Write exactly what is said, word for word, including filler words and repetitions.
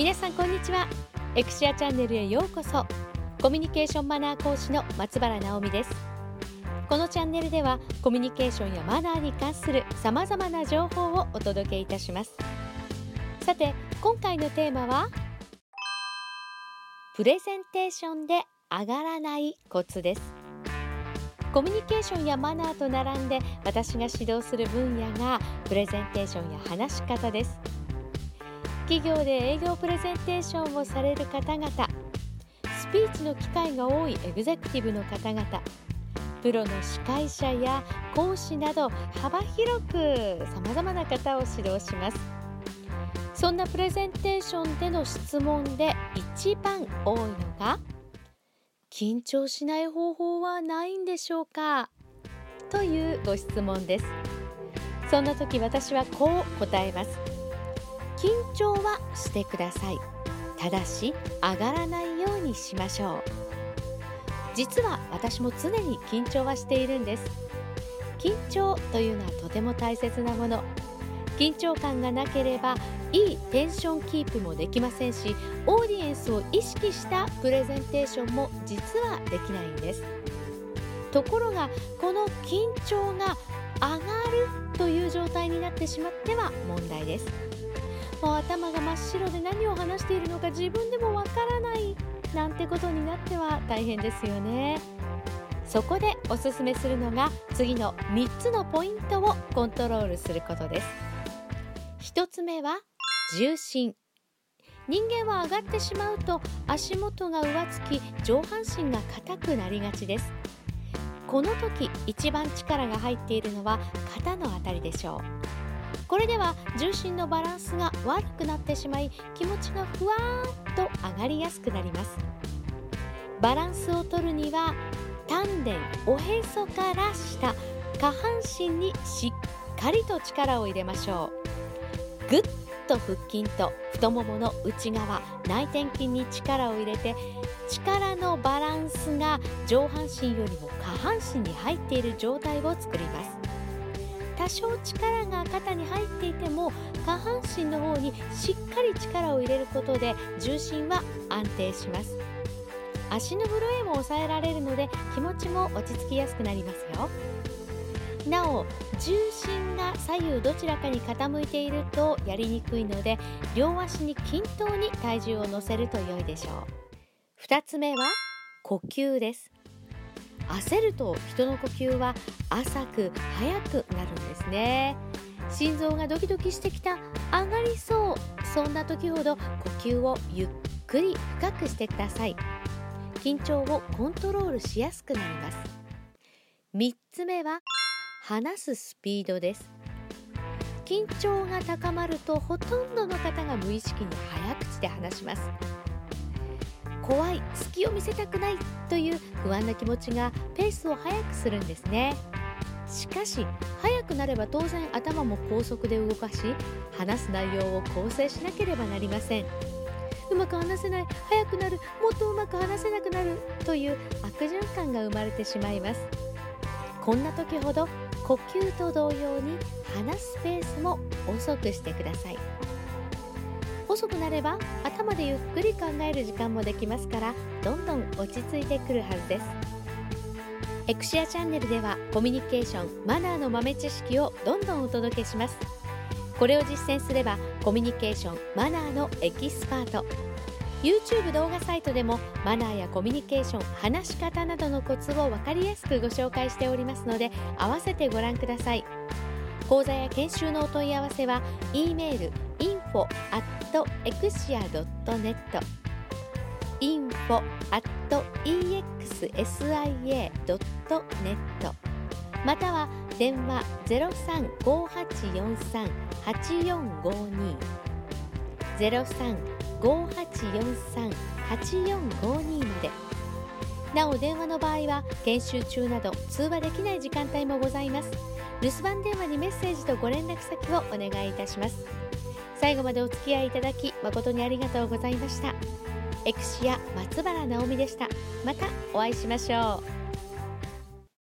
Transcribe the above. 皆さんこんにちは。エクシアチャンネルへようこそ。コミュニケーションマナー講師の松原直美です。このチャンネルではコミュニケーションやマナーに関するさまざまな情報をお届けいたします。さて、今回のテーマはプレゼンテーションで上がらないコツです。コミュニケーションやマナーと並んで、私が指導する分野がプレゼンテーションや話し方です。企業で営業プレゼンテーションをされる方々、スピーチの機会が多いエグゼクティブの方々、プロの司会者や講師など幅広くさまざまな方を指導します。そんなプレゼンテーションでの質問で一番多いのが、緊張しない方法はないんでしょうか？というご質問です。そんな時、私はこう答えます。緊張はしてください。ただし上がらないようにしましょう。実は私も常に緊張はしているんです。緊張というのはとても大切なもの。緊張感がなければいいテンションキープもできませんし、オーディエンスを意識したプレゼンテーションも実はできないんです。ところが、この緊張が上がるという状態になってしまっては問題です。もう頭が真っ白で何を話しているのか自分でもわからないなんてことになっては大変ですよね。そこでおすすめするのが、次のみっつのポイントをコントロールすることです。ひとつめは重心。人間は上がってしまうと足元が上つき、上半身が硬くなりがちです。この時一番力が入っているのは肩のあたりでしょう。これでは重心のバランスが悪くなってしまい、気持ちがふわーっと上がりやすくなります。バランスを取るには、丹田、おへそから下、下半身にしっかりと力を入れましょう。ぐっと腹筋と太ももの内側、内転筋に力を入れて、力のバランスが上半身よりも下半身に入っている状態を作ります。多少力が肩に入っていても、下半身の方にしっかり力を入れることで重心は安定します。足の震えも抑えられるので、気持ちも落ち着きやすくなりますよ。なお、重心が左右どちらかに傾いているとやりにくいので、両足に均等に体重を乗せると良いでしょう。ふたつめは呼吸です。焦ると人の呼吸は浅く速くなるんですね。心臓がドキドキしてきた、上がりそう、そんな時ほど呼吸をゆっくり深くしてください。緊張をコントロールしやすくなります。みっつめは話すスピードです。緊張が高まると、ほとんどの方が無意識に早口で話します。怖い、隙を見せたくないという不安な気持ちがペースを速くするんですね。しかし速くなれば当然頭も高速で動かし、話す内容を構成しなければなりません。うまく話せない、早くなる、もっとうまく話せなくなるという悪循環が生まれてしまいます。こんな時ほど呼吸と同様に話すペースも遅くしてください。遅くなれば頭でゆっくり考える時間もできますから、どんどん落ち着いてくるはずです。エクシアチャンネルではコミュニケーション、マナーの豆知識をどんどんお届けします。これを実践すればコミュニケーション、マナーのエキスパート。 YouTube 動画サイトでもマナーやコミュニケーション、話し方などのコツを分かりやすくご紹介しておりますので、合わせてご覧ください。講座や研修のお問い合わせは E メール インフォ アット エクシア ドット ネット インフォ アット エクシア ドット ネット または電話 ゼロ サン ゴー ハチ ヨン サン ハチ ヨン ゴー ニー ゼロ サン ゴー ハチ ヨン サン ハチ ヨン ゴー ニー まで。なお、電話の場合は研修中など通話できない時間帯もございます。留守番電話にメッセージとご連絡先をお願いいたします。最後までお付き合いいただき誠にありがとうございました。エクシア松原直美でした。またお会いしましょう。